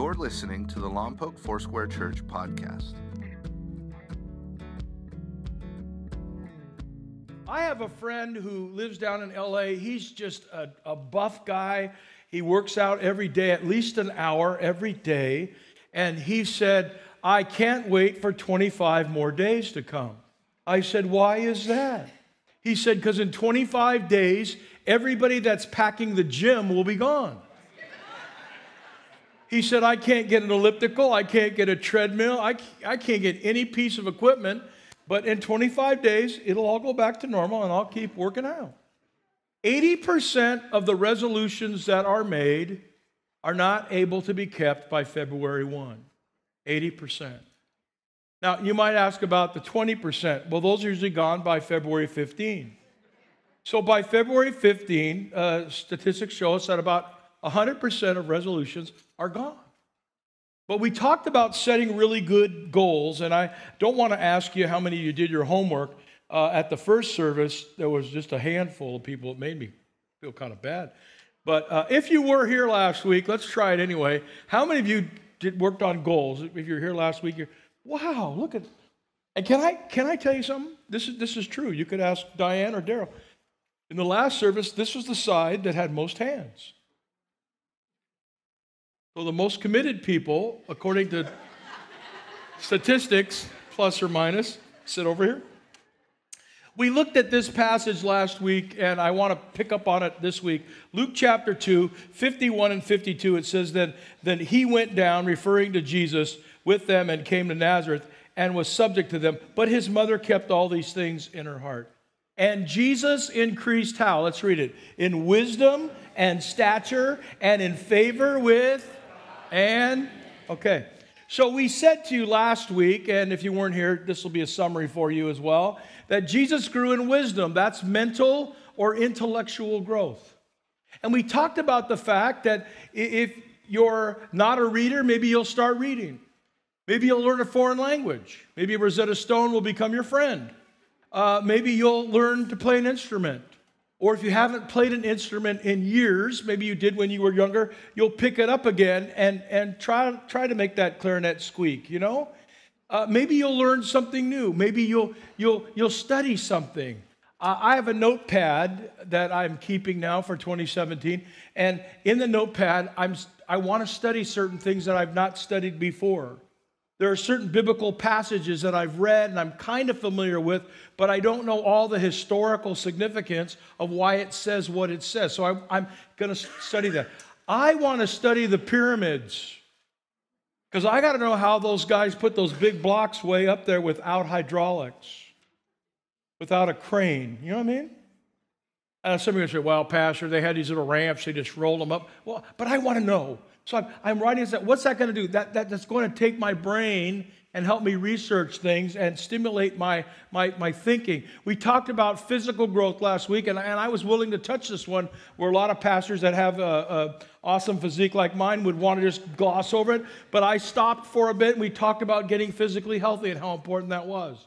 You're listening to the Lompoc Foursquare Church podcast. I have a friend who lives down in L.A. He's just a buff guy. He works out every day, at least an hour every day. And he said, I can't wait for 25 more days to come. I said, why is that? He said, because in 25 days, everybody that's packing the gym will be gone. He said, I can't get an elliptical, I can't get a treadmill, I can't get any piece of equipment, but in 25 days, it'll all go back to normal and I'll keep working out. 80% of the resolutions that are made are not able to be kept by February 1. 80%. Now, you might ask about the 20%. Well, those are usually gone by February 15. So by February 15, statistics show us that about 100% of resolutions are gone. But we talked about setting really good goals, and I don't want to ask you how many of you did your homework. At the first service, there was just a handful of people. It made me feel kind of bad. But if you were here last week, let's try it anyway. How many of you worked on goals? If you were here last week, you're, wow, look at, and can I tell you something? This is true. You could ask Diane or Daryl. In the last service, this was the side that had most hands. So the most committed people, according to statistics, plus or minus, sit over here. We looked at this passage last week, and I want to pick up on it this week. Luke chapter 2, 51 and 52, it says that then he went down, referring to Jesus, with them and came to Nazareth and was subject to them. But his mother kept all these things in her heart. And Jesus increased how? Let's read it. In wisdom and stature and in favor with... And, okay, so we said to you last week, and if you weren't here, this will be a summary for you as well, that Jesus grew in wisdom. That's mental or intellectual growth. And we talked about the fact that if you're not a reader, maybe you'll start reading. Maybe you'll learn a foreign language. Maybe Rosetta Stone will become your friend. Maybe you'll learn to play an instrument. Or if you haven't played an instrument in years, maybe you did when you were younger, you'll pick it up again and try to make that clarinet squeak, you know? Maybe you'll learn something new. Maybe you'll study something. I have a notepad that I'm keeping now for 2017, and in the notepad, I want to study certain things that I've not studied before. There are certain biblical passages that I've read and I'm kind of familiar with, but I don't know all the historical significance of why it says what it says. So I'm going to study that. I want to study the pyramids because I got to know how those guys put those big blocks way up there without hydraulics, without a crane. You know what I mean? Some of you say, well, Pastor, they had these little ramps. They just rolled them up. Well, but I want to know. So I'm writing this out. What's that going to do? That's going to take my brain and help me research things and stimulate my thinking. We talked about physical growth last week, and I was willing to touch this one where a lot of pastors that have a awesome physique like mine would want to just gloss over it. But I stopped for a bit, and we talked about getting physically healthy and how important that was.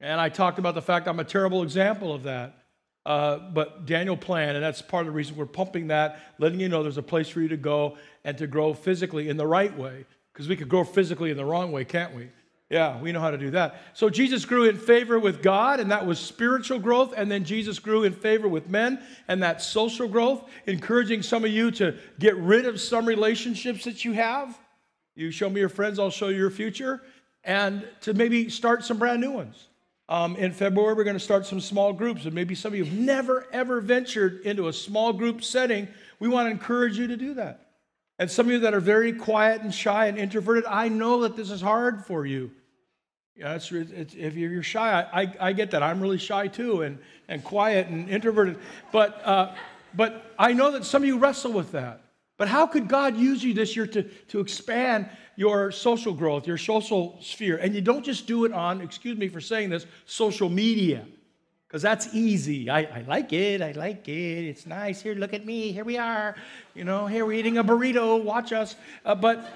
And I talked about the fact I'm a terrible example of that. But Daniel planned, and that's part of the reason we're pumping that, letting you know there's a place for you to go and to grow physically in the right way, because we could grow physically in the wrong way, can't we? Yeah, we know how to do that. So Jesus grew in favor with God, and that was spiritual growth, and then Jesus grew in favor with men, and that's social growth, encouraging some of you to get rid of some relationships that you have. You show me your friends, I'll show you your future, and to maybe start some brand new ones. In February, we're going to start some small groups, and maybe some of you have never, ever ventured into a small group setting. We want to encourage you to do that. And some of you that are very quiet and shy and introverted, I know that this is hard for you. Yeah, if you're shy, I get that. I'm really shy too and quiet and introverted. But I know that some of you wrestle with that. But how could God use you this year to expand your social growth, your social sphere? And you don't just do it on, excuse me for saying this, social media, because that's easy. I like it. It's nice. Here, look at me. Here we are. You know, here we're eating a burrito. Watch us. But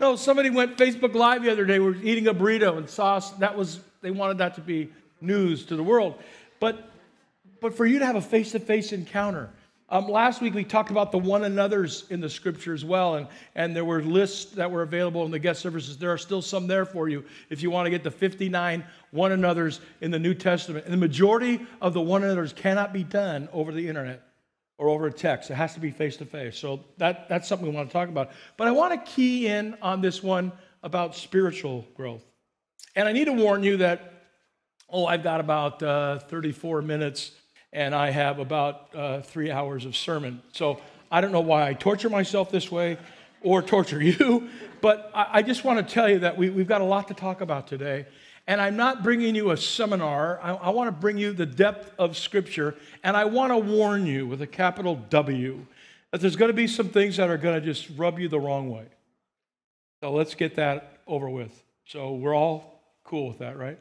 no, somebody went Facebook Live the other day. We're eating a burrito and sauce. They wanted that to be news to the world. But for you to have a face-to-face encounter, Last week, we talked about the one another's in the Scripture as well, and there were lists that were available in the guest services. There are still some there for you if you want to get the 59 one another's in the New Testament. And the majority of the one another's cannot be done over the internet or over a text. It has to be face-to-face. So that's something we want to talk about. But I want to key in on this one about spiritual growth. And I need to warn you that, I've got about 34 minutes and I have about 3 hours of sermon. So I don't know why I torture myself this way or torture you, but I just want to tell you that we've got a lot to talk about today. And I'm not bringing you a seminar. I want to bring you the depth of Scripture, and I want to warn you with a capital W that there's going to be some things that are going to just rub you the wrong way. So let's get that over with. So we're all cool with that, right?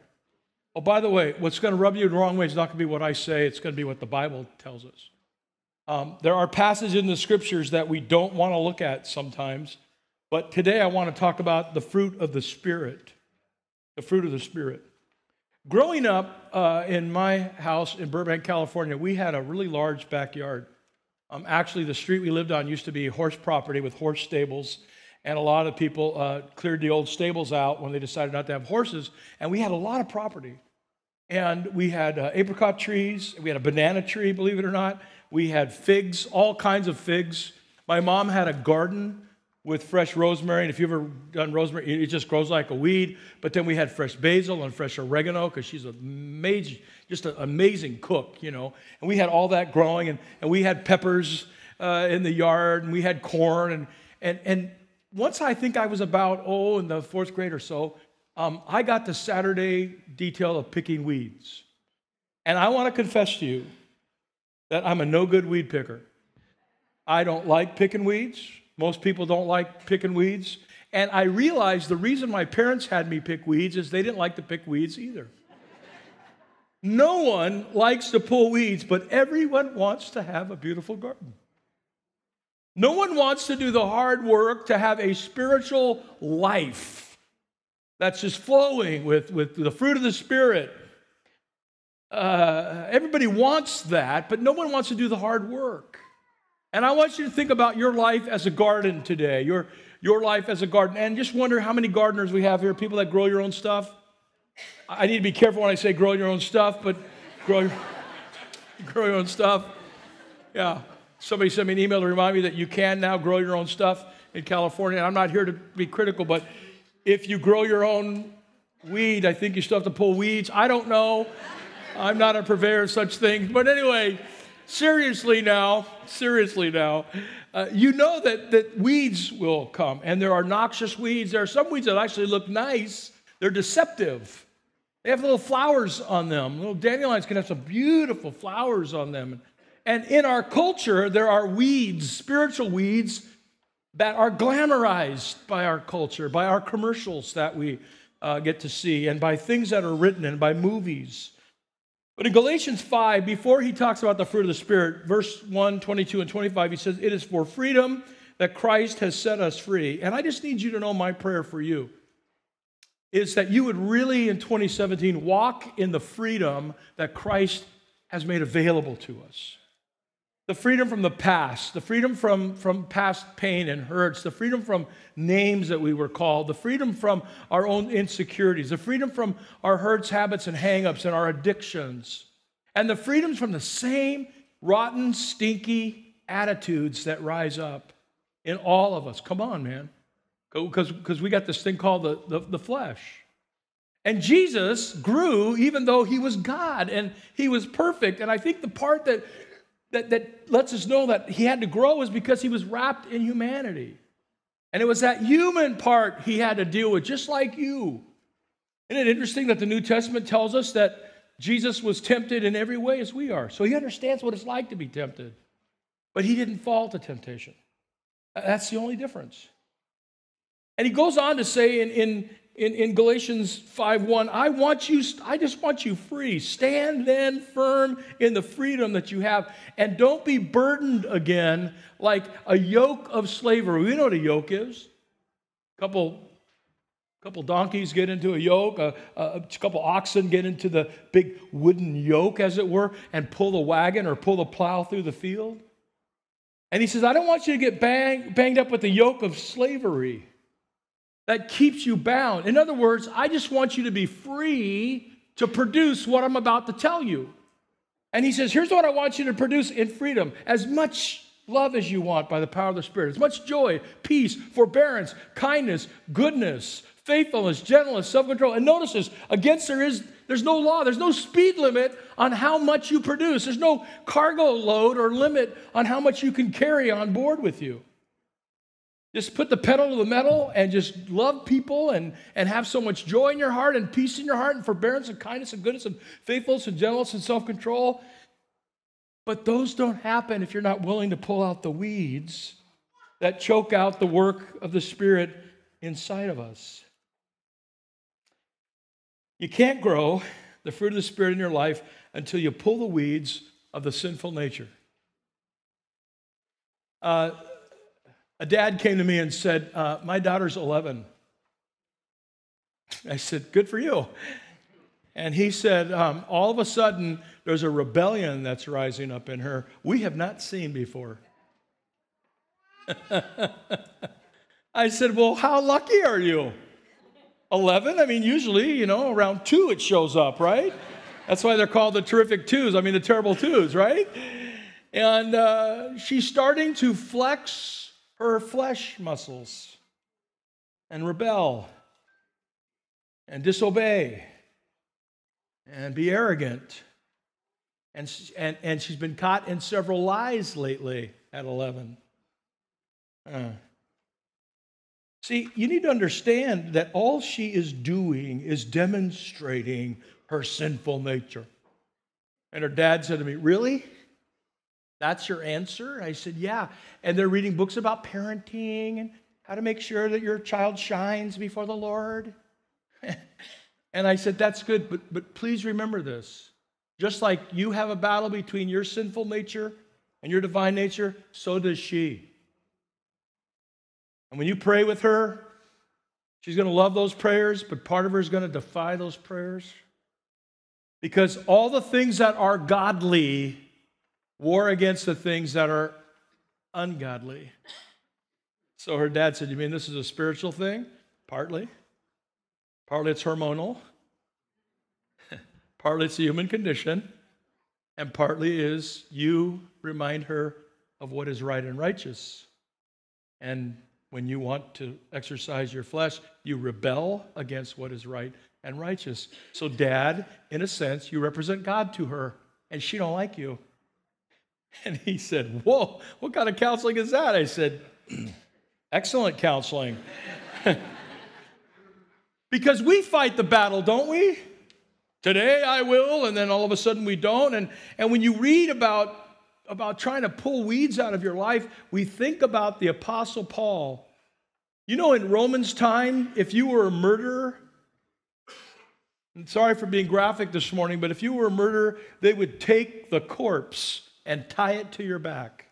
Oh, by the way, what's going to rub you the wrong way is not going to be what I say. It's going to be what the Bible tells us. There are passages in the Scriptures that we don't want to look at sometimes, but today I want to talk about the fruit of the Spirit. The fruit of the Spirit. Growing up in my house in Burbank, California, we had a really large backyard. Actually, the street we lived on used to be horse property with horse stables, and a lot of people cleared the old stables out when they decided not to have horses, and we had a lot of property. And we had apricot trees, we had a banana tree, believe it or not. We had figs, all kinds of figs. My mom had a garden with fresh rosemary, and if you've ever done rosemary, it just grows like a weed, but then we had fresh basil and fresh oregano, because she's amazing, just an amazing cook, you know, and we had all that growing, and we had peppers in the yard, and we had corn, and once I think I was about, in the fourth grade or so, I got the Saturday detail of picking weeds, and I want to confess to you that I'm a no-good weed picker. I don't like picking weeds. Most people don't like picking weeds. And I realized the reason my parents had me pick weeds is they didn't like to pick weeds either. No one likes to pull weeds, but everyone wants to have a beautiful garden. No one wants to do the hard work to have a spiritual life that's just flowing with the fruit of the Spirit. Everybody wants that, but no one wants to do the hard work. And I want you to think about your life as a garden today, your life as a garden. And just wonder how many gardeners we have here, people that grow your own stuff. I need to be careful when I say grow your own stuff, but grow your own stuff. Yeah, somebody sent me an email to remind me that you can now grow your own stuff in California. And I'm not here to be critical, but if you grow your own weed, I think you still have to pull weeds. I don't know. I'm not a purveyor of such things. But anyway, Seriously now, you know that weeds will come, and there are noxious weeds. There are some weeds that actually look nice. They're deceptive. They have little flowers on them. Little dandelions can have some beautiful flowers on them. And in our culture, there are weeds, spiritual weeds, that are glamorized by our culture, by our commercials that we get to see, and by things that are written, and by movies. But in Galatians 5, before he talks about the fruit of the Spirit, verse 1, 22, and 25, he says, "It is for freedom that Christ has set us free." And I just need you to know my prayer for you is that you would really, in 2017, walk in the freedom that Christ has made available to us. The freedom from the past, the freedom from past pain and hurts, the freedom from names that we were called, the freedom from our own insecurities, the freedom from our hurts, habits, and hang-ups and our addictions, and the freedoms from the same rotten, stinky attitudes that rise up in all of us. Come on, man, because we got this thing called the flesh. And Jesus grew even though he was God and he was perfect, and I think the part that lets us know that he had to grow is because he was wrapped in humanity. And it was that human part he had to deal with, just like you. Isn't it interesting that the New Testament tells us that Jesus was tempted in every way as we are? So he understands what it's like to be tempted. But he didn't fall to temptation. That's the only difference. And he goes on to say in Galatians 5:1, I just want you free. Stand then firm in the freedom that you have, and don't be burdened again like a yoke of slavery. We know what a yoke is. A couple donkeys get into a yoke, a couple oxen get into the big wooden yoke, as it were, and pull the wagon or pull the plow through the field. And he says, I don't want you to get banged up with the yoke of slavery that keeps you bound. In other words, I just want you to be free to produce what I'm about to tell you. And he says, here's what I want you to produce in freedom. As much love as you want by the power of the Spirit. As much joy, peace, forbearance, kindness, goodness, faithfulness, gentleness, self-control. And notice this, against there's no law. There's no speed limit on how much you produce. There's no cargo load or limit on how much you can carry on board with you. Just put the pedal to the metal and just love people and have so much joy in your heart and peace in your heart and forbearance and kindness and goodness and faithfulness and gentleness and self-control. But those don't happen if you're not willing to pull out the weeds that choke out the work of the Spirit inside of us. You can't grow the fruit of the Spirit in your life until you pull the weeds of the sinful nature. A dad came to me and said, my daughter's 11. I said, good for you. And he said, all of a sudden, there's a rebellion that's rising up in her we have not seen before. I said, well, how lucky are you? 11? I mean, usually, around 2 it shows up, right? That's why they're called the terrific twos. I mean, the terrible twos, right? And she's starting to flex her flesh muscles and rebel and disobey and be arrogant. And she's been caught in several lies lately at 11. See, you need to understand that all she is doing is demonstrating her sinful nature. And her dad said to me, really? That's your answer? I said, yeah. And they're reading books about parenting and how to make sure that your child shines before the Lord. And I said, that's good, but please remember this. Just like you have a battle between your sinful nature and your divine nature, so does she. And when you pray with her, she's going to love those prayers, but part of her is going to defy those prayers. Because all the things that are godly war against the things that are ungodly. So her dad said, you mean this is a spiritual thing? Partly. Partly it's hormonal. Partly it's the human condition. And partly is you remind her of what is right and righteous. And when you want to exercise your flesh, you rebel against what is right and righteous. So dad, in a sense, you represent God to her, and she don't like you. And he said, whoa, what kind of counseling is that? I said, excellent counseling. Because we fight the battle, don't we? Today I will, and then all of a sudden we don't. And when you read about trying to pull weeds out of your life, we think about the Apostle Paul. In Romans time, if you were a murderer, and sorry for being graphic this morning, but if you were a murderer, they would take the corpse and tie it to your back,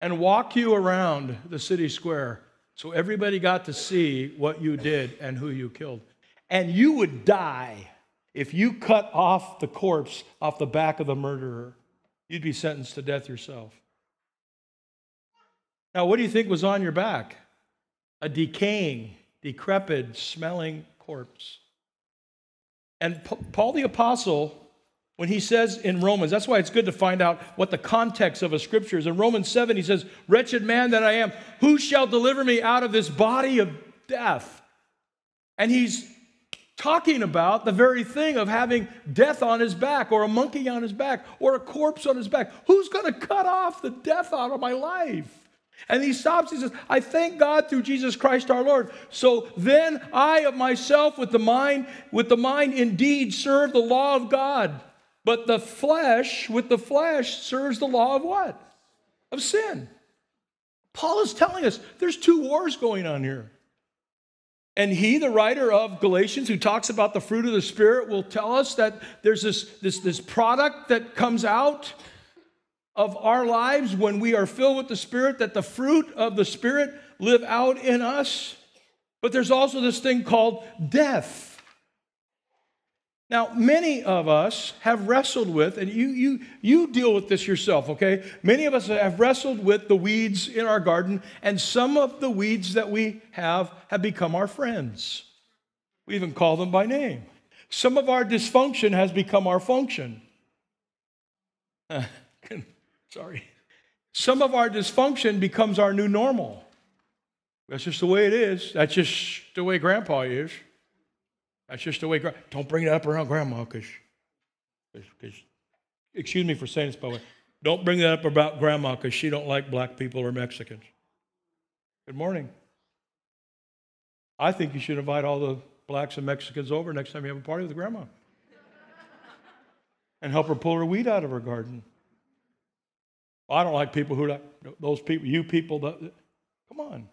and walk you around the city square so everybody got to see what you did and who you killed. And you would die if you cut off the corpse off the back of the murderer. You'd be sentenced to death yourself. Now, what do you think was on your back? A decaying, decrepit, smelling corpse. And Paul the Apostle, when he says in Romans, that's why it's good to find out what the context of a scripture is. In Romans 7, he says, wretched man that I am, who shall deliver me out of this body of death? And he's talking about the very thing of having death on his back, or a monkey on his back, or a corpse on his back. Who's going to cut off the death out of my life? And he stops, he says, I thank God through Jesus Christ our Lord. So then I of myself with the mind indeed serve the law of God. But the flesh, with the flesh, serves the law of what? Of sin. Paul is telling us there's two wars going on here. And he, the writer of Galatians, who talks about the fruit of the Spirit, will tell us that there's this product that comes out of our lives when we are filled with the Spirit, that the fruit of the Spirit live out in us. But there's also this thing called death. Now, many of us have wrestled with, and you deal with this yourself, okay? Many of us have wrestled with the weeds in our garden, and some of the weeds that we have become our friends. We even call them by name. Some of our dysfunction has become our function. Sorry. Some of our dysfunction becomes our new normal. That's just the way it is. That's just the way Grandpa is. That's just the way. Don't bring that up around Grandma, because excuse me for saying this, by the way. Don't bring that up about Grandma because she don't like black people or Mexicans. Good morning. I think you should invite all the blacks and Mexicans over next time you have a party with Grandma, and help her pull her weed out of her garden. I don't like people who like those people. You people, come on.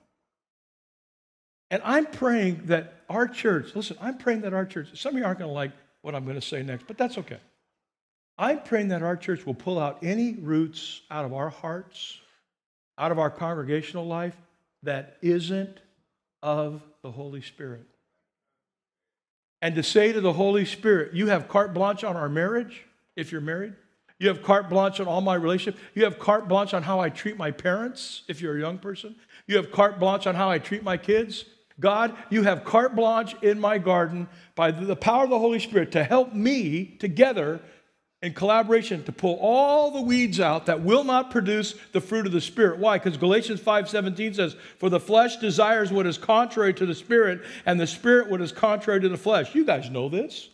And I'm praying that our church, listen, I'm praying that our church, some of you aren't going to like what I'm going to say next, but that's okay. I'm praying that our church will pull out any roots out of our hearts, out of our congregational life that isn't of the Holy Spirit. And to say to the Holy Spirit, you have carte blanche on our marriage, if you're married. You have carte blanche on all my relationships. You have carte blanche on how I treat my parents, if you're a young person. You have carte blanche on how I treat my kids. God, you have carte blanche in my garden by the power of the Holy Spirit to help me together in collaboration to pull all the weeds out that will not produce the fruit of the Spirit. Why? Because Galatians 5:17 says, for the flesh desires what is contrary to the Spirit, and the Spirit what is contrary to the flesh. You guys know this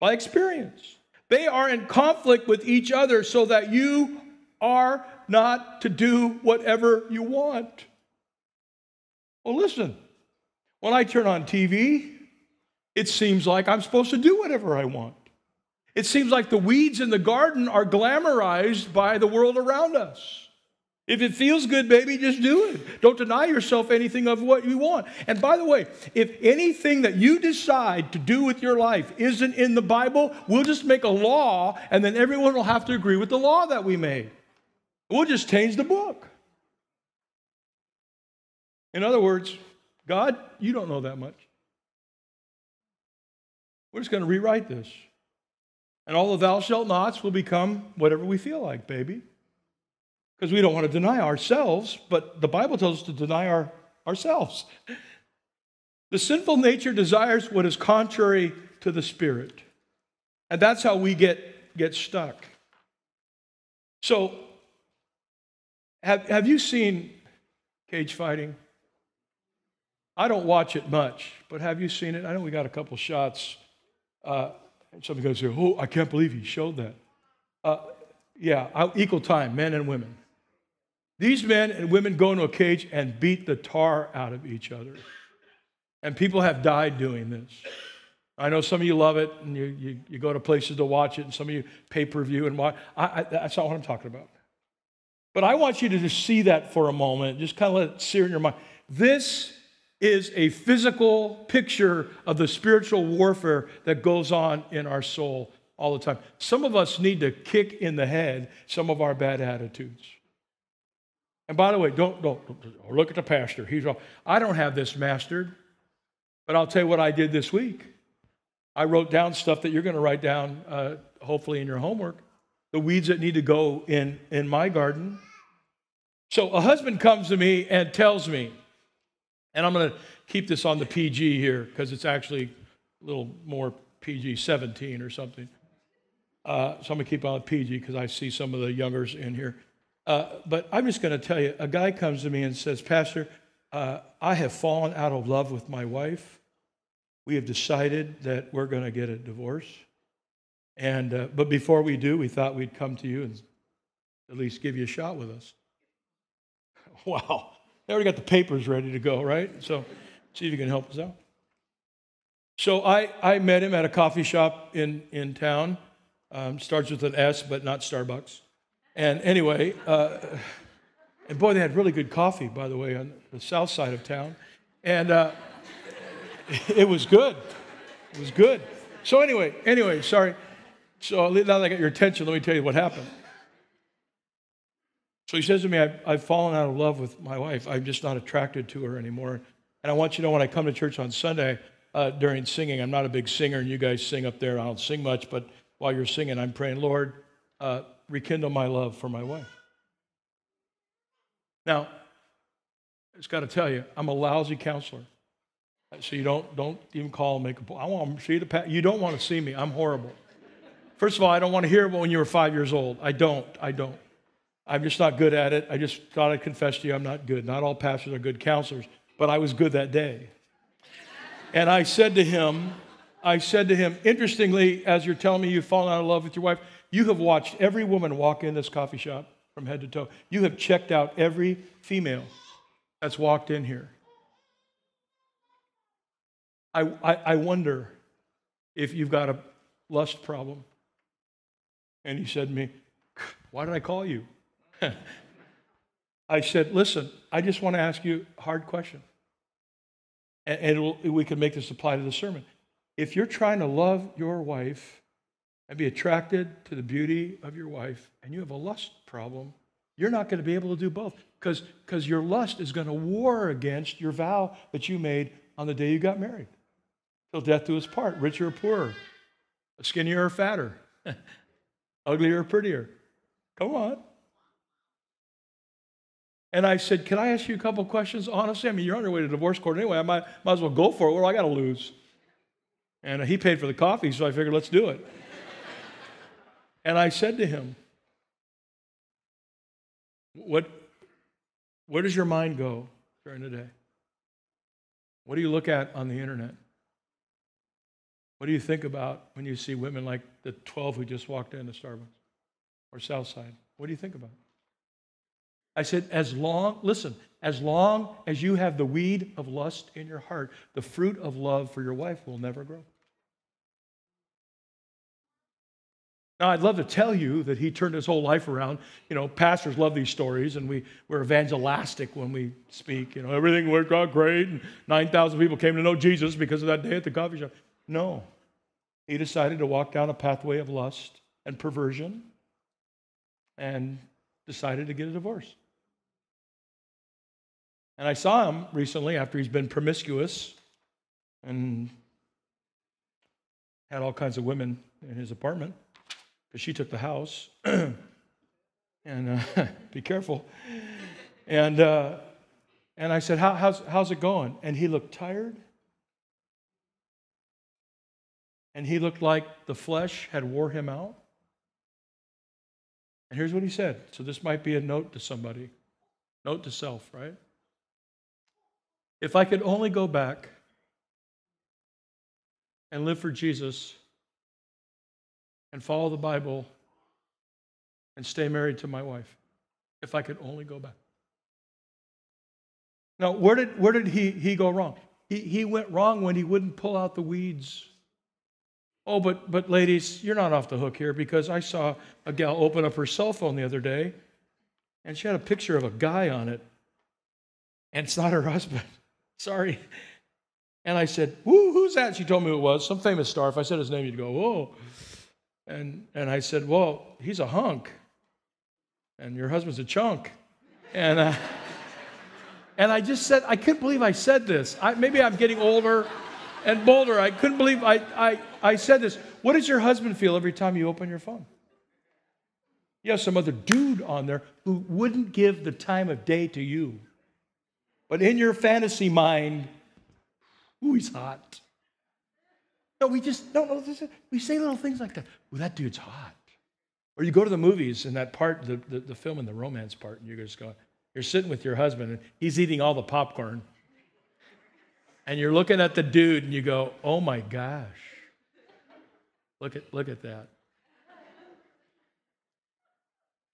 by experience. They are in conflict with each other so that you are not to do whatever you want. Well, listen. When I turn on TV, it seems like I'm supposed to do whatever I want. It seems like the weeds in the garden are glamorized by the world around us. If it feels good, baby, just do it. Don't deny yourself anything of what you want. And by the way, if anything that you decide to do with your life isn't in the Bible, we'll just make a law, and then everyone will have to agree with the law that we made. We'll just change the book. In other words, God, you don't know that much. We're just going to rewrite this. And all the thou shalt nots will become whatever we feel like, baby. Because we don't want to deny ourselves, but the Bible tells us to deny ourselves. The sinful nature desires what is contrary to the Spirit. And that's how we get stuck. So, have you seen cage fighting? I don't watch it much, but have you seen it? I know we got a couple shots. Somebody goes, oh, I can't believe he showed that. Equal time, men and women. These men and women go into a cage and beat the tar out of each other. And people have died doing this. I know some of you love it, and you go to places to watch it, and some of you pay-per-view and watch. That's not what I'm talking about. But I want you to just see that for a moment. Just kind of let it sear in your mind. This is a physical picture of the spiritual warfare that goes on in our soul all the time. Some of us need to kick in the head some of our bad attitudes. And by the way, don't look at the pastor. He's all, I don't have this mastered, but I'll tell you what I did this week. I wrote down stuff that you're going to write down, hopefully in your homework, the weeds that need to go in my garden. So a husband comes to me and tells me, and I'm going to keep this on the PG here because it's actually a little more PG-17 or something. So I'm going to keep on the PG because I see some of the youngers in here. But I'm just going to tell you, a guy comes to me and says, Pastor, I have fallen out of love with my wife. We have decided that we're going to get a divorce. And but before we do, we thought we'd come to you and at least give you a shot with us. Wow. They already got the papers ready to go, right? So see if you can help us out. So I met him at a coffee shop in town. Starts with an S, but not Starbucks. And anyway, and boy, they had really good coffee, by the way, on the south side of town. And it was good. It was good. So anyway, sorry. So now that I got your attention, let me tell you what happened. So he says to me, I've fallen out of love with my wife. I'm just not attracted to her anymore. And I want you to know when I come to church on Sunday, during singing. I'm not a big singer, and you guys sing up there. I don't sing much, but while you're singing, I'm praying, Lord, rekindle my love for my wife. Now, I just got to tell you, I'm a lousy counselor. So you don't even call and make a point. I want to see the past. You don't want to see me. I'm horrible. First of all, I don't want to hear about when you were 5 years old. I don't. I'm just not good at it. I just thought I'd confess to you I'm not good. Not all pastors are good counselors, but I was good that day. And I said to him, interestingly, as you're telling me you've fallen out of love with your wife, you have watched every woman walk in this coffee shop from head to toe. You have checked out every female that's walked in here. I wonder if you've got a lust problem. And he said to me, why did I call you? I said, listen, I just want to ask you a hard question. And we can make this apply to the sermon. If you're trying to love your wife and be attracted to the beauty of your wife and you have a lust problem, you're not going to be able to do both because your lust is going to war against your vow that you made on the day you got married. Till death do us part, richer or poorer, skinnier or fatter, uglier or prettier. Come on. And I said, can I ask you a couple questions? Honestly, I mean, you're on your way to divorce court anyway. I might as well go for it. What do I got to lose? And he paid for the coffee, so I figured, let's do it. And I said to him, where does your mind go during the day? What do you look at on the internet? What do you think about when you see women like the 12 who just walked into Starbucks or Southside? What do you think about? I said, as long as you have the weed of lust in your heart, the fruit of love for your wife will never grow. Now, I'd love to tell you that he turned his whole life around. You know, pastors love these stories, and we're evangelistic when we speak. You know, everything worked out great, and 9,000 people came to know Jesus because of that day at the coffee shop. No. He decided to walk down a pathway of lust and perversion and decided to get a divorce. And I saw him recently after he's been promiscuous and had all kinds of women in his apartment because she took the house. and be careful. And I said, how's it going? And he looked tired. And he looked like the flesh had wore him out. And here's what he said. So this might be a note to somebody. Note to self, right? If I could only go back and live for Jesus and follow the Bible and stay married to my wife. If I could only go back. Now, where did he go wrong? He went wrong when he wouldn't pull out the weeds. Oh, but ladies, you're not off the hook here because I saw a gal open up her cell phone the other day and she had a picture of a guy on it and it's not her husband. Sorry. And I said, who's that? She told me it was some famous star. If I said his name, you'd go, whoa. And I said, well, he's a hunk and your husband's a chunk. And I just said, I couldn't believe I said this. Maybe I'm getting older and bolder. I couldn't believe I said this. What does your husband feel every time you open your phone? You have some other dude on there who wouldn't give the time of day to you. But in your fantasy mind, ooh, he's hot. No, we just don't know. We say little things like that. Ooh, that dude's hot. Or you go to the movies and that part, the film and the romance part, and you're just going, you're sitting with your husband and he's eating all the popcorn. And you're looking at the dude and you go, oh my gosh. Look at that.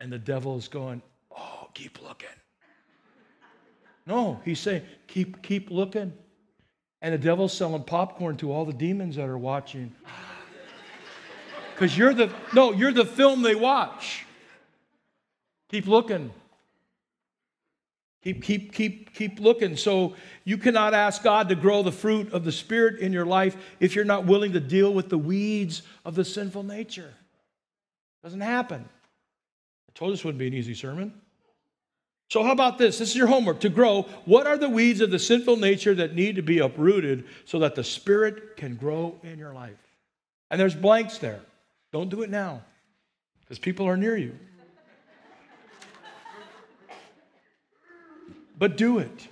And the devil is going, oh, keep looking. No, he's saying, keep looking. And the devil's selling popcorn to all the demons that are watching. Because you're the film they watch. Keep looking. Keep looking. So you cannot ask God to grow the fruit of the Spirit in your life if you're not willing to deal with the weeds of the sinful nature. It doesn't happen. I told you this wouldn't be an easy sermon. So how about this? This is your homework to grow. What are the weeds of the sinful nature that need to be uprooted so that the Spirit can grow in your life? And there's blanks there. Don't do it now because people are near you. But do it.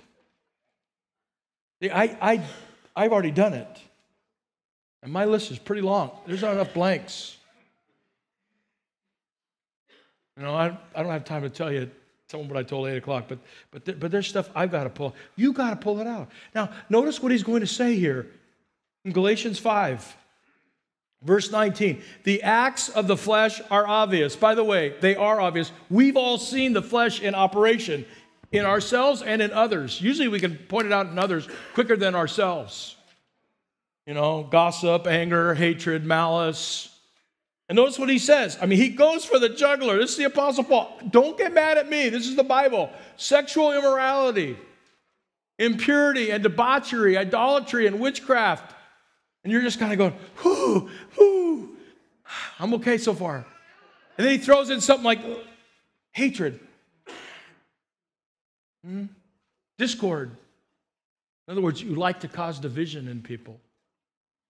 I've already done it. And my list is pretty long. There's not enough blanks. You know, I don't have time to tell you someone what I told 8 o'clock, but there's stuff I've got to pull. You got to pull it out. Now, notice what he's going to say here in Galatians 5, verse 19. The acts of the flesh are obvious. By the way, they are obvious. We've all seen the flesh in operation in ourselves and in others. Usually we can point it out in others quicker than ourselves. You know, gossip, anger, hatred, malice. And notice what he says. I mean, he goes for the jugular. This is the Apostle Paul. Don't get mad at me. This is the Bible. Sexual immorality, impurity and debauchery, idolatry and witchcraft. And you're just kind of going, whoo, whoo, I'm okay so far. And then he throws in something like hatred, discord. In other words, you like to cause division in people.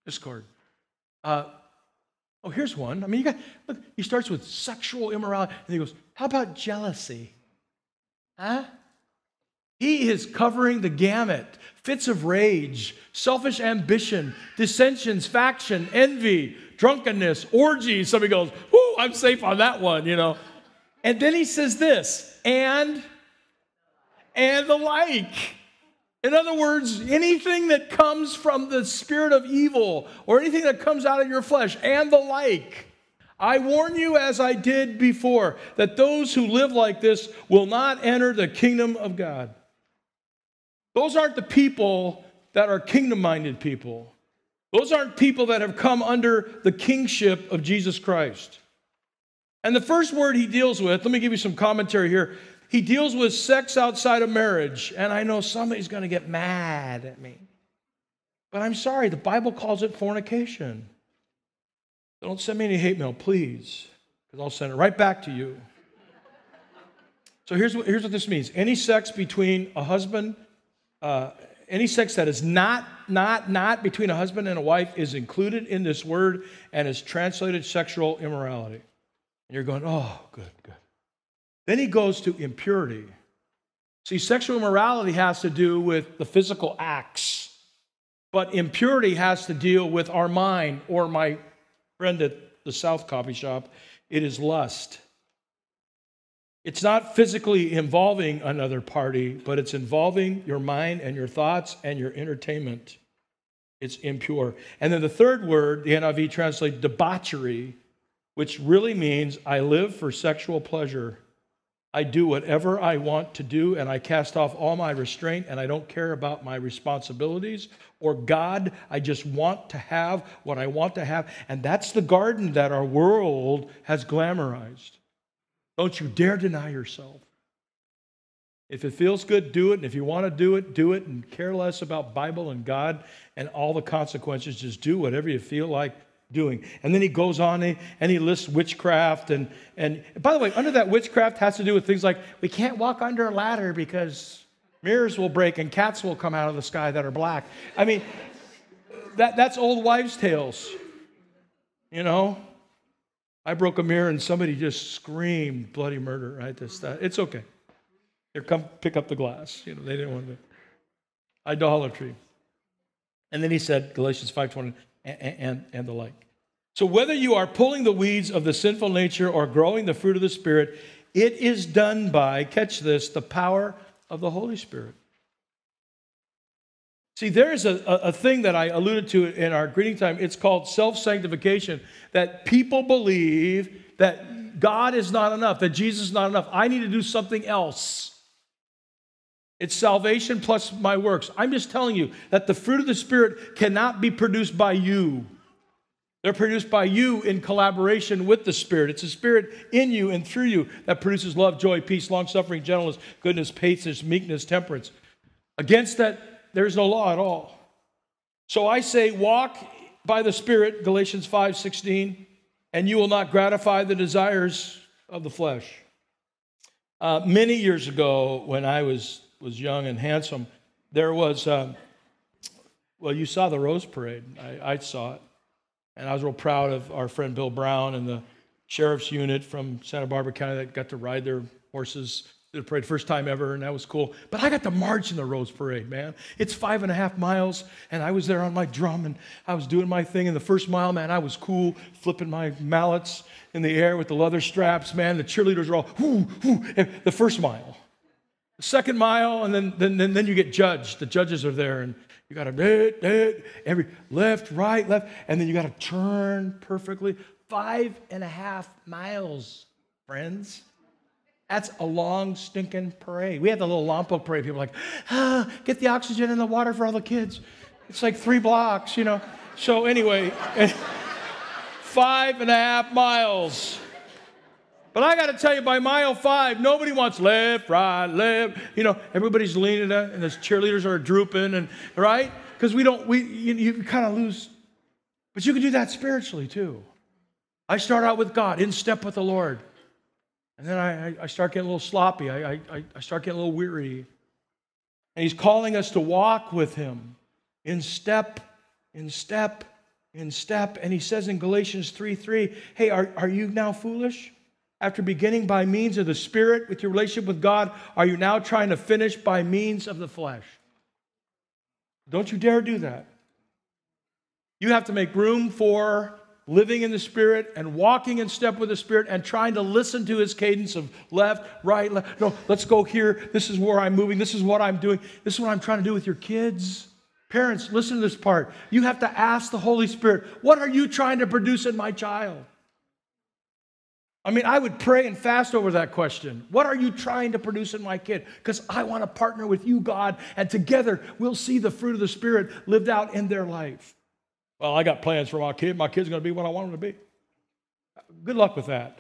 Discord. Oh, here's one. I mean, look, he starts with sexual immorality, and he goes, how about jealousy? Huh? He is covering the gamut. Fits of rage, selfish ambition, dissensions, faction, envy, drunkenness, orgies. Somebody goes, whoo, I'm safe on that one, you know. And then he says this, and the like. In other words, anything that comes from the spirit of evil or anything that comes out of your flesh and the like. I warn you as I did before that those who live like this will not enter the kingdom of God. Those aren't the people that are kingdom-minded people. Those aren't people that have come under the kingship of Jesus Christ. And the first word he deals with, let me give you some commentary here. He deals with sex outside of marriage. And I know somebody's going to get mad at me. But I'm sorry, the Bible calls it fornication. Don't send me any hate mail, please, because I'll send it right back to you. So here's what this means. Any sex between a husband, any sex that is not between a husband and a wife is included in this word and is translated sexual immorality. And you're going, oh, good, good. Then he goes to impurity. See, sexual immorality has to do with the physical acts, but impurity has to deal with our mind, or my friend at the South Coffee Shop, it is lust. It's not physically involving another party, but it's involving your mind and your thoughts and your entertainment. It's impure. And then the third word, the NIV translates debauchery, which really means I live for sexual pleasure. I do whatever I want to do, and I cast off all my restraint, and I don't care about my responsibilities or God. I just want to have what I want to have. And that's the garden that our world has glamorized. Don't you dare deny yourself. If it feels good, do it. And if you want to do it, and care less about Bible and God and all the consequences. Just do whatever you feel like doing. And then he goes on and he lists witchcraft. And by the way, under that witchcraft has to do with things like we can't walk under a ladder because mirrors will break and cats will come out of the sky that are black. I mean, that's old wives' tales. You know, I broke a mirror and somebody just screamed bloody murder, right? It's okay. Here, come pick up the glass. You know, they didn't want to. Idolatry. And then he said, Galatians 5:20. And the like. So whether you are pulling the weeds of the sinful nature or growing the fruit of the Spirit, it is done by, catch this, the power of the Holy Spirit. See, there is a thing that I alluded to in our greeting time. It's called self-sanctification, that people believe that God is not enough, that Jesus is not enough. I need to do something else. It's salvation plus my works. I'm just telling you that the fruit of the Spirit cannot be produced by you. They're produced by you in collaboration with the Spirit. It's the Spirit in you and through you that produces love, joy, peace, long-suffering, gentleness, goodness, patience, meekness, temperance. Against that, there's no law at all. So I say, walk by the Spirit, Galatians 5:16, and you will not gratify the desires of the flesh. Many years ago, when I was young and handsome, there was, well, you saw the Rose Parade. I saw it. And I was real proud of our friend Bill Brown and the sheriff's unit from Santa Barbara County that got to ride their horses through the parade, first time ever, and that was cool. But I got to march in the Rose Parade, man. It's 5.5 miles, and I was there on my drum, and I was doing my thing. And the first mile, man, I was cool, flipping my mallets in the air with the leather straps, man. The cheerleaders were all, whoo, whoo, the first mile. The second mile, and then you get judged. The judges are there, and you got to every left, right, left, and then you got to turn perfectly. 5.5 miles, friends. That's a long, stinking parade. We had the little Lompoc Parade. People were like, ah, get the oxygen and the water for all the kids. It's like 3 blocks, you know. So anyway, 5.5 miles. But I got to tell you, by mile 5, nobody wants left, right, left. You know, everybody's leaning and the cheerleaders are drooping, and right? Because you kind of lose. But you can do that spiritually, too. I start out with God, in step with the Lord. And then I start getting a little sloppy. I start getting a little weary. And he's calling us to walk with him in step, in step, in step. And he says in Galatians 3:3, hey, are you now foolish? After beginning by means of the Spirit with your relationship with God, are you now trying to finish by means of the flesh? Don't you dare do that. You have to make room for living in the Spirit and walking in step with the Spirit and trying to listen to his cadence of left, right, left. No, let's go here. This is where I'm moving. This is what I'm doing. This is what I'm trying to do with your kids. Parents, listen to this part. You have to ask the Holy Spirit, what are you trying to produce in my child? I mean, I would pray and fast over that question. What are you trying to produce in my kid? Because I want to partner with you, God, and together we'll see the fruit of the Spirit lived out in their life. Well, I got plans for my kid. My kid's going to be what I want him to be. Good luck with that.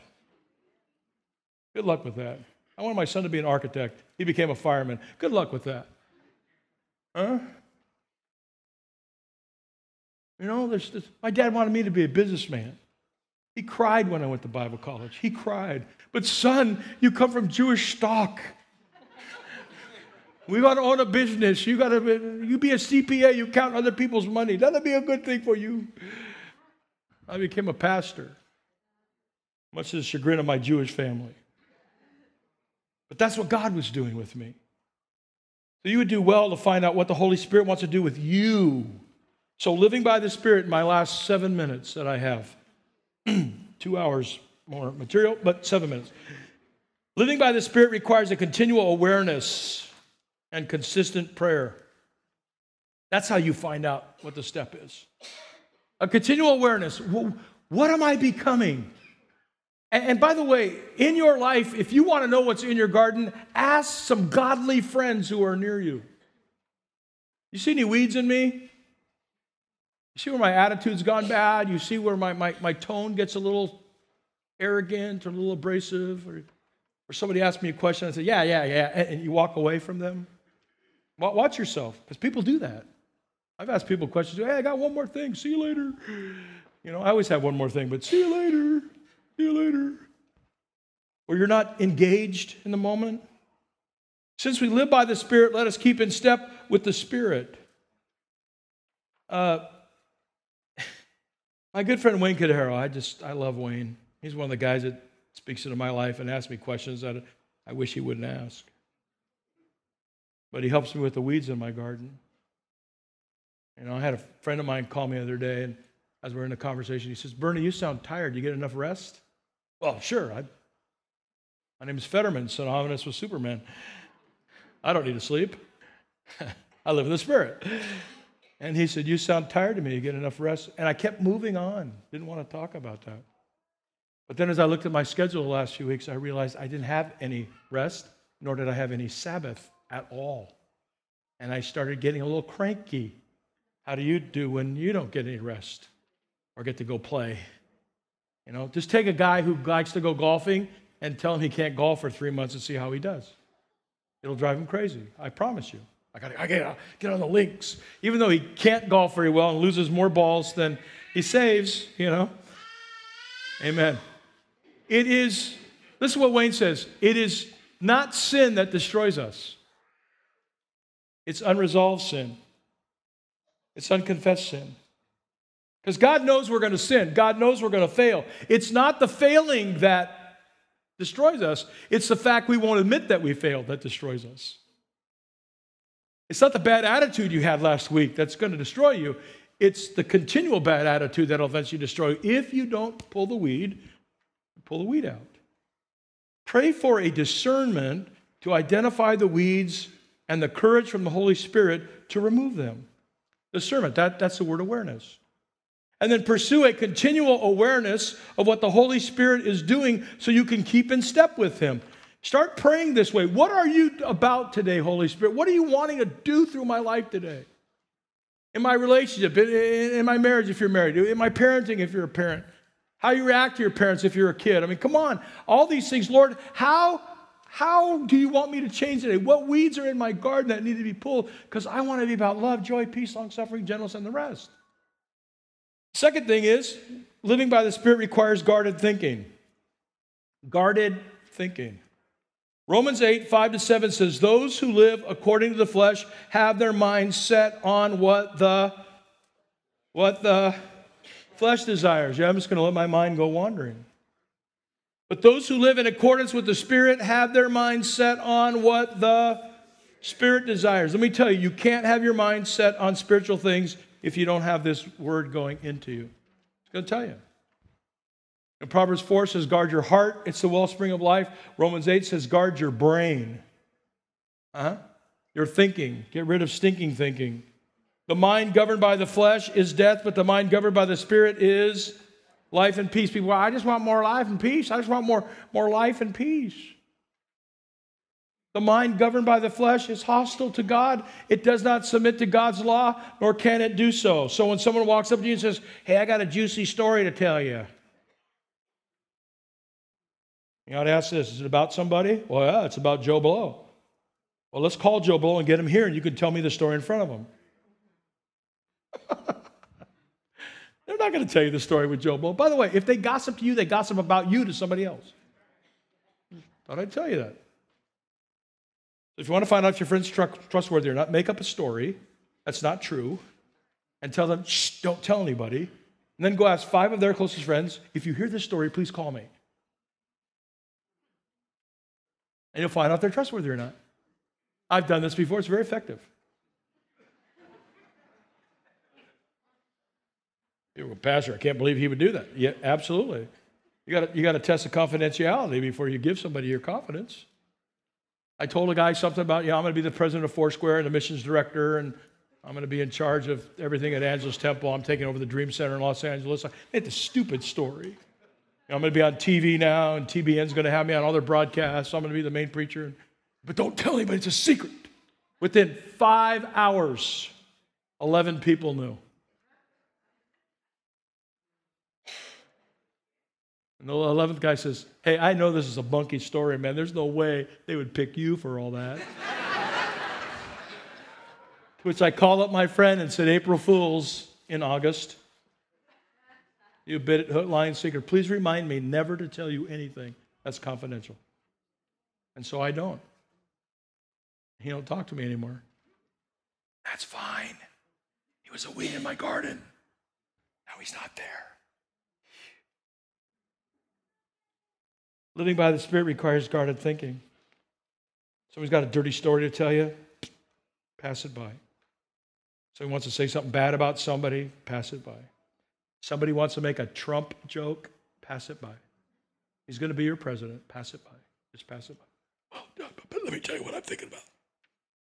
Good luck with that. I wanted my son to be an architect. He became a fireman. Good luck with that. Huh? You know, my dad wanted me to be a businessman. He cried when I went to Bible college. He cried. But son, you come from Jewish stock. We got to own a business. You be a CPA. You count other people's money. That'll be a good thing for you. I became a pastor, much to the chagrin of my Jewish family. But that's what God was doing with me. So you would do well to find out what the Holy Spirit wants to do with you. So living by the Spirit in my last 7 minutes that I have. 2 hours more material, but 7 minutes. Living by the Spirit requires a continual awareness and consistent prayer. That's how you find out what the step is. A continual awareness. What am I becoming? And by the way, in your life, if you want to know what's in your garden, ask some godly friends who are near you. You see any weeds in me? You see where my attitude's gone bad? You see where my tone gets a little arrogant or a little abrasive? Or somebody asked me a question, I said, yeah, and you walk away from them? Watch yourself, because people do that. I've asked people questions, hey, I got one more thing, see you later. You know, I always have one more thing, but see you later. Or you're not engaged in the moment. Since we live by the Spirit, let us keep in step with the Spirit. My good friend Wayne Cadero, I love Wayne. He's one of the guys that speaks into my life and asks me questions that I wish he wouldn't ask. But he helps me with the weeds in my garden. You know, I had a friend of mine call me the other day, and as we were in a conversation, he says, Bernie, you sound tired. Do you get enough rest? Well, sure. My name is Fetterman, synonymous with Superman. I don't need to sleep. I live in the Spirit. And he said, you sound tired to me. You get enough rest? And I kept moving on. Didn't want to talk about that. But then as I looked at my schedule the last few weeks, I realized I didn't have any rest, nor did I have any Sabbath at all. And I started getting a little cranky. How do you do when you don't get any rest or get to go play? You know, just take a guy who likes to go golfing and tell him he can't golf for 3 months and see how he does. It'll drive him crazy, I promise you. I gotta get on the links. Even though he can't golf very well and loses more balls than he saves, you know. Amen. This is what Wayne says, it is not sin that destroys us. It's unresolved sin. It's unconfessed sin. Because God knows we're going to sin. God knows we're going to fail. It's not the failing that destroys us. It's the fact we won't admit that we failed that destroys us. It's not the bad attitude you had last week that's going to destroy you. It's the continual bad attitude that'll eventually destroy you if you don't pull the weed out. Pray for a discernment to identify the weeds and the courage from the Holy Spirit to remove them. Discernment, that's the word awareness. And then pursue a continual awareness of what the Holy Spirit is doing so you can keep in step with him. Start praying this way. What are you about today, Holy Spirit? What are you wanting to do through my life today? In my relationship, in my marriage if you're married, in my parenting if you're a parent, how you react to your parents if you're a kid. I mean, come on. All these things, Lord, how do you want me to change today? What weeds are in my garden that need to be pulled? Because I want to be about love, joy, peace, long-suffering, gentleness, and the rest. Second thing is, living by the Spirit requires guarded thinking. Guarded thinking. Romans 8, 5-7 says, those who live according to the flesh have their minds set on what the flesh desires. Yeah, I'm just going to let my mind go wandering. But those who live in accordance with the Spirit have their mind set on what the Spirit desires. Let me tell you, you can't have your mind set on spiritual things if you don't have this word going into you. It's going to tell you. And Proverbs 4 says, guard your heart. It's the wellspring of life. Romans 8 says, guard your brain. Your thinking. Get rid of stinking thinking. The mind governed by the flesh is death, but the mind governed by the Spirit is life and peace. People, I just want more life and peace. I just want more life and peace. The mind governed by the flesh is hostile to God. It does not submit to God's law, nor can it do so. So when someone walks up to you and says, hey, I got a juicy story to tell you. You ought to ask this, is it about somebody? Well, yeah, it's about Joe Blow. Well, let's call Joe Blow and get him here, and you can tell me the story in front of him. They're not going to tell you the story with Joe Blow. By the way, if they gossip to you, they gossip about you to somebody else. Thought I'd tell you that. If you want to find out if your friend's trustworthy or not, make up a story that's not true and tell them, shh, don't tell anybody. And then go ask 5 of their closest friends, if you hear this story, please call me. And you'll find out if they're trustworthy or not. I've done this before. It's very effective. You're a pastor, I can't believe he would do that. Yeah, absolutely. You got to test the confidentiality before you give somebody your confidence. I told a guy something about, I'm going to be the president of Foursquare and the missions director, and I'm going to be in charge of everything at Angeles Temple. I'm taking over the Dream Center in Los Angeles. It's a stupid story. I'm going to be on TV now, and TBN's going to have me on all their broadcasts. I'm going to be the main preacher. But don't tell anybody. It's a secret. Within 5 hours, 11 people knew. And the 11th guy says, hey, I know this is a bunky story, man. There's no way they would pick you for all that. To which I called up my friend and said, April Fools in August. You bit it, hook, line, sinker. Please remind me never to tell you anything that's confidential. And so I don't. He don't talk to me anymore. That's fine. He was a weed in my garden. Now he's not there. Living by the Spirit requires guarded thinking. Somebody's got a dirty story to tell you, pass it by. Somebody wants to say something bad about somebody, pass it by. Somebody wants to make a Trump joke, pass it by. He's going to be your president, pass it by. Just pass it by. Well, but let me tell you what I'm thinking about.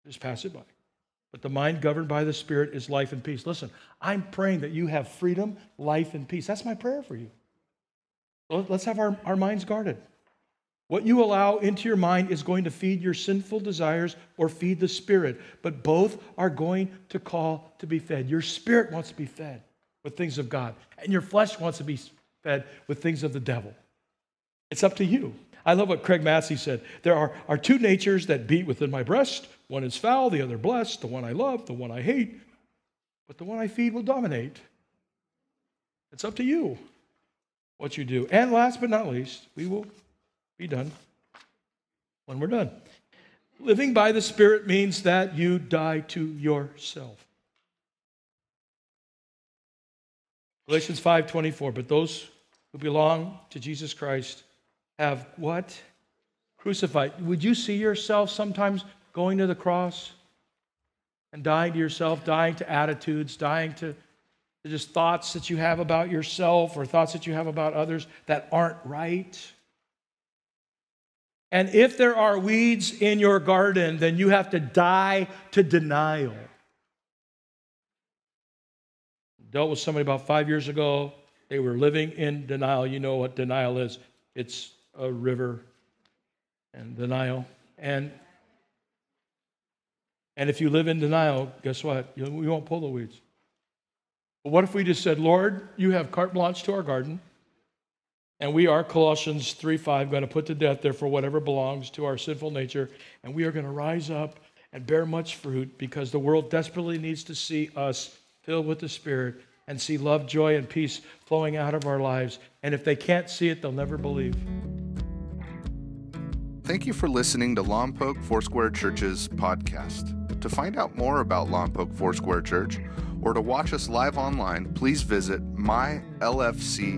Just pass it by. But the mind governed by the Spirit is life and peace. Listen, I'm praying that you have freedom, life, and peace. That's my prayer for you. Let's have our minds guarded. What you allow into your mind is going to feed your sinful desires or feed the Spirit, but both are going to call to be fed. Your spirit wants to be fed with things of God, and your flesh wants to be fed with things of the devil. It's up to you. I love what Craig Massey said. There are two natures that beat within my breast. One is foul, the other blessed, the one I love, the one I hate, but the one I feed will dominate. It's up to you what you do. And last but not least, we will be done. when we're done. Living by the Spirit means that you die to yourself. Galatians 5:24, but those who belong to Jesus Christ have what? Crucified. Would you see yourself sometimes going to the cross and dying to yourself, dying to attitudes, dying to just thoughts that you have about yourself or thoughts that you have about others that aren't right? And if there are weeds in your garden, then you have to die to denial. Dealt with somebody about 5 years ago. They were living in denial. You know what denial is. It's a river and denial. And if you live in denial, guess what? We won't pull the weeds. But what if we just said, Lord, you have carte blanche to our garden, and we are, Colossians 3:5, going to put to death, therefore, whatever belongs to our sinful nature, and we are going to rise up and bear much fruit because the world desperately needs to see us filled with the Spirit and see love, joy, and peace flowing out of our lives. And if they can't see it, they'll never believe. Thank you for listening to Lompoc Foursquare Church's podcast. To find out more about Lompoc Foursquare Church or to watch us live online, please visit mylfc.com.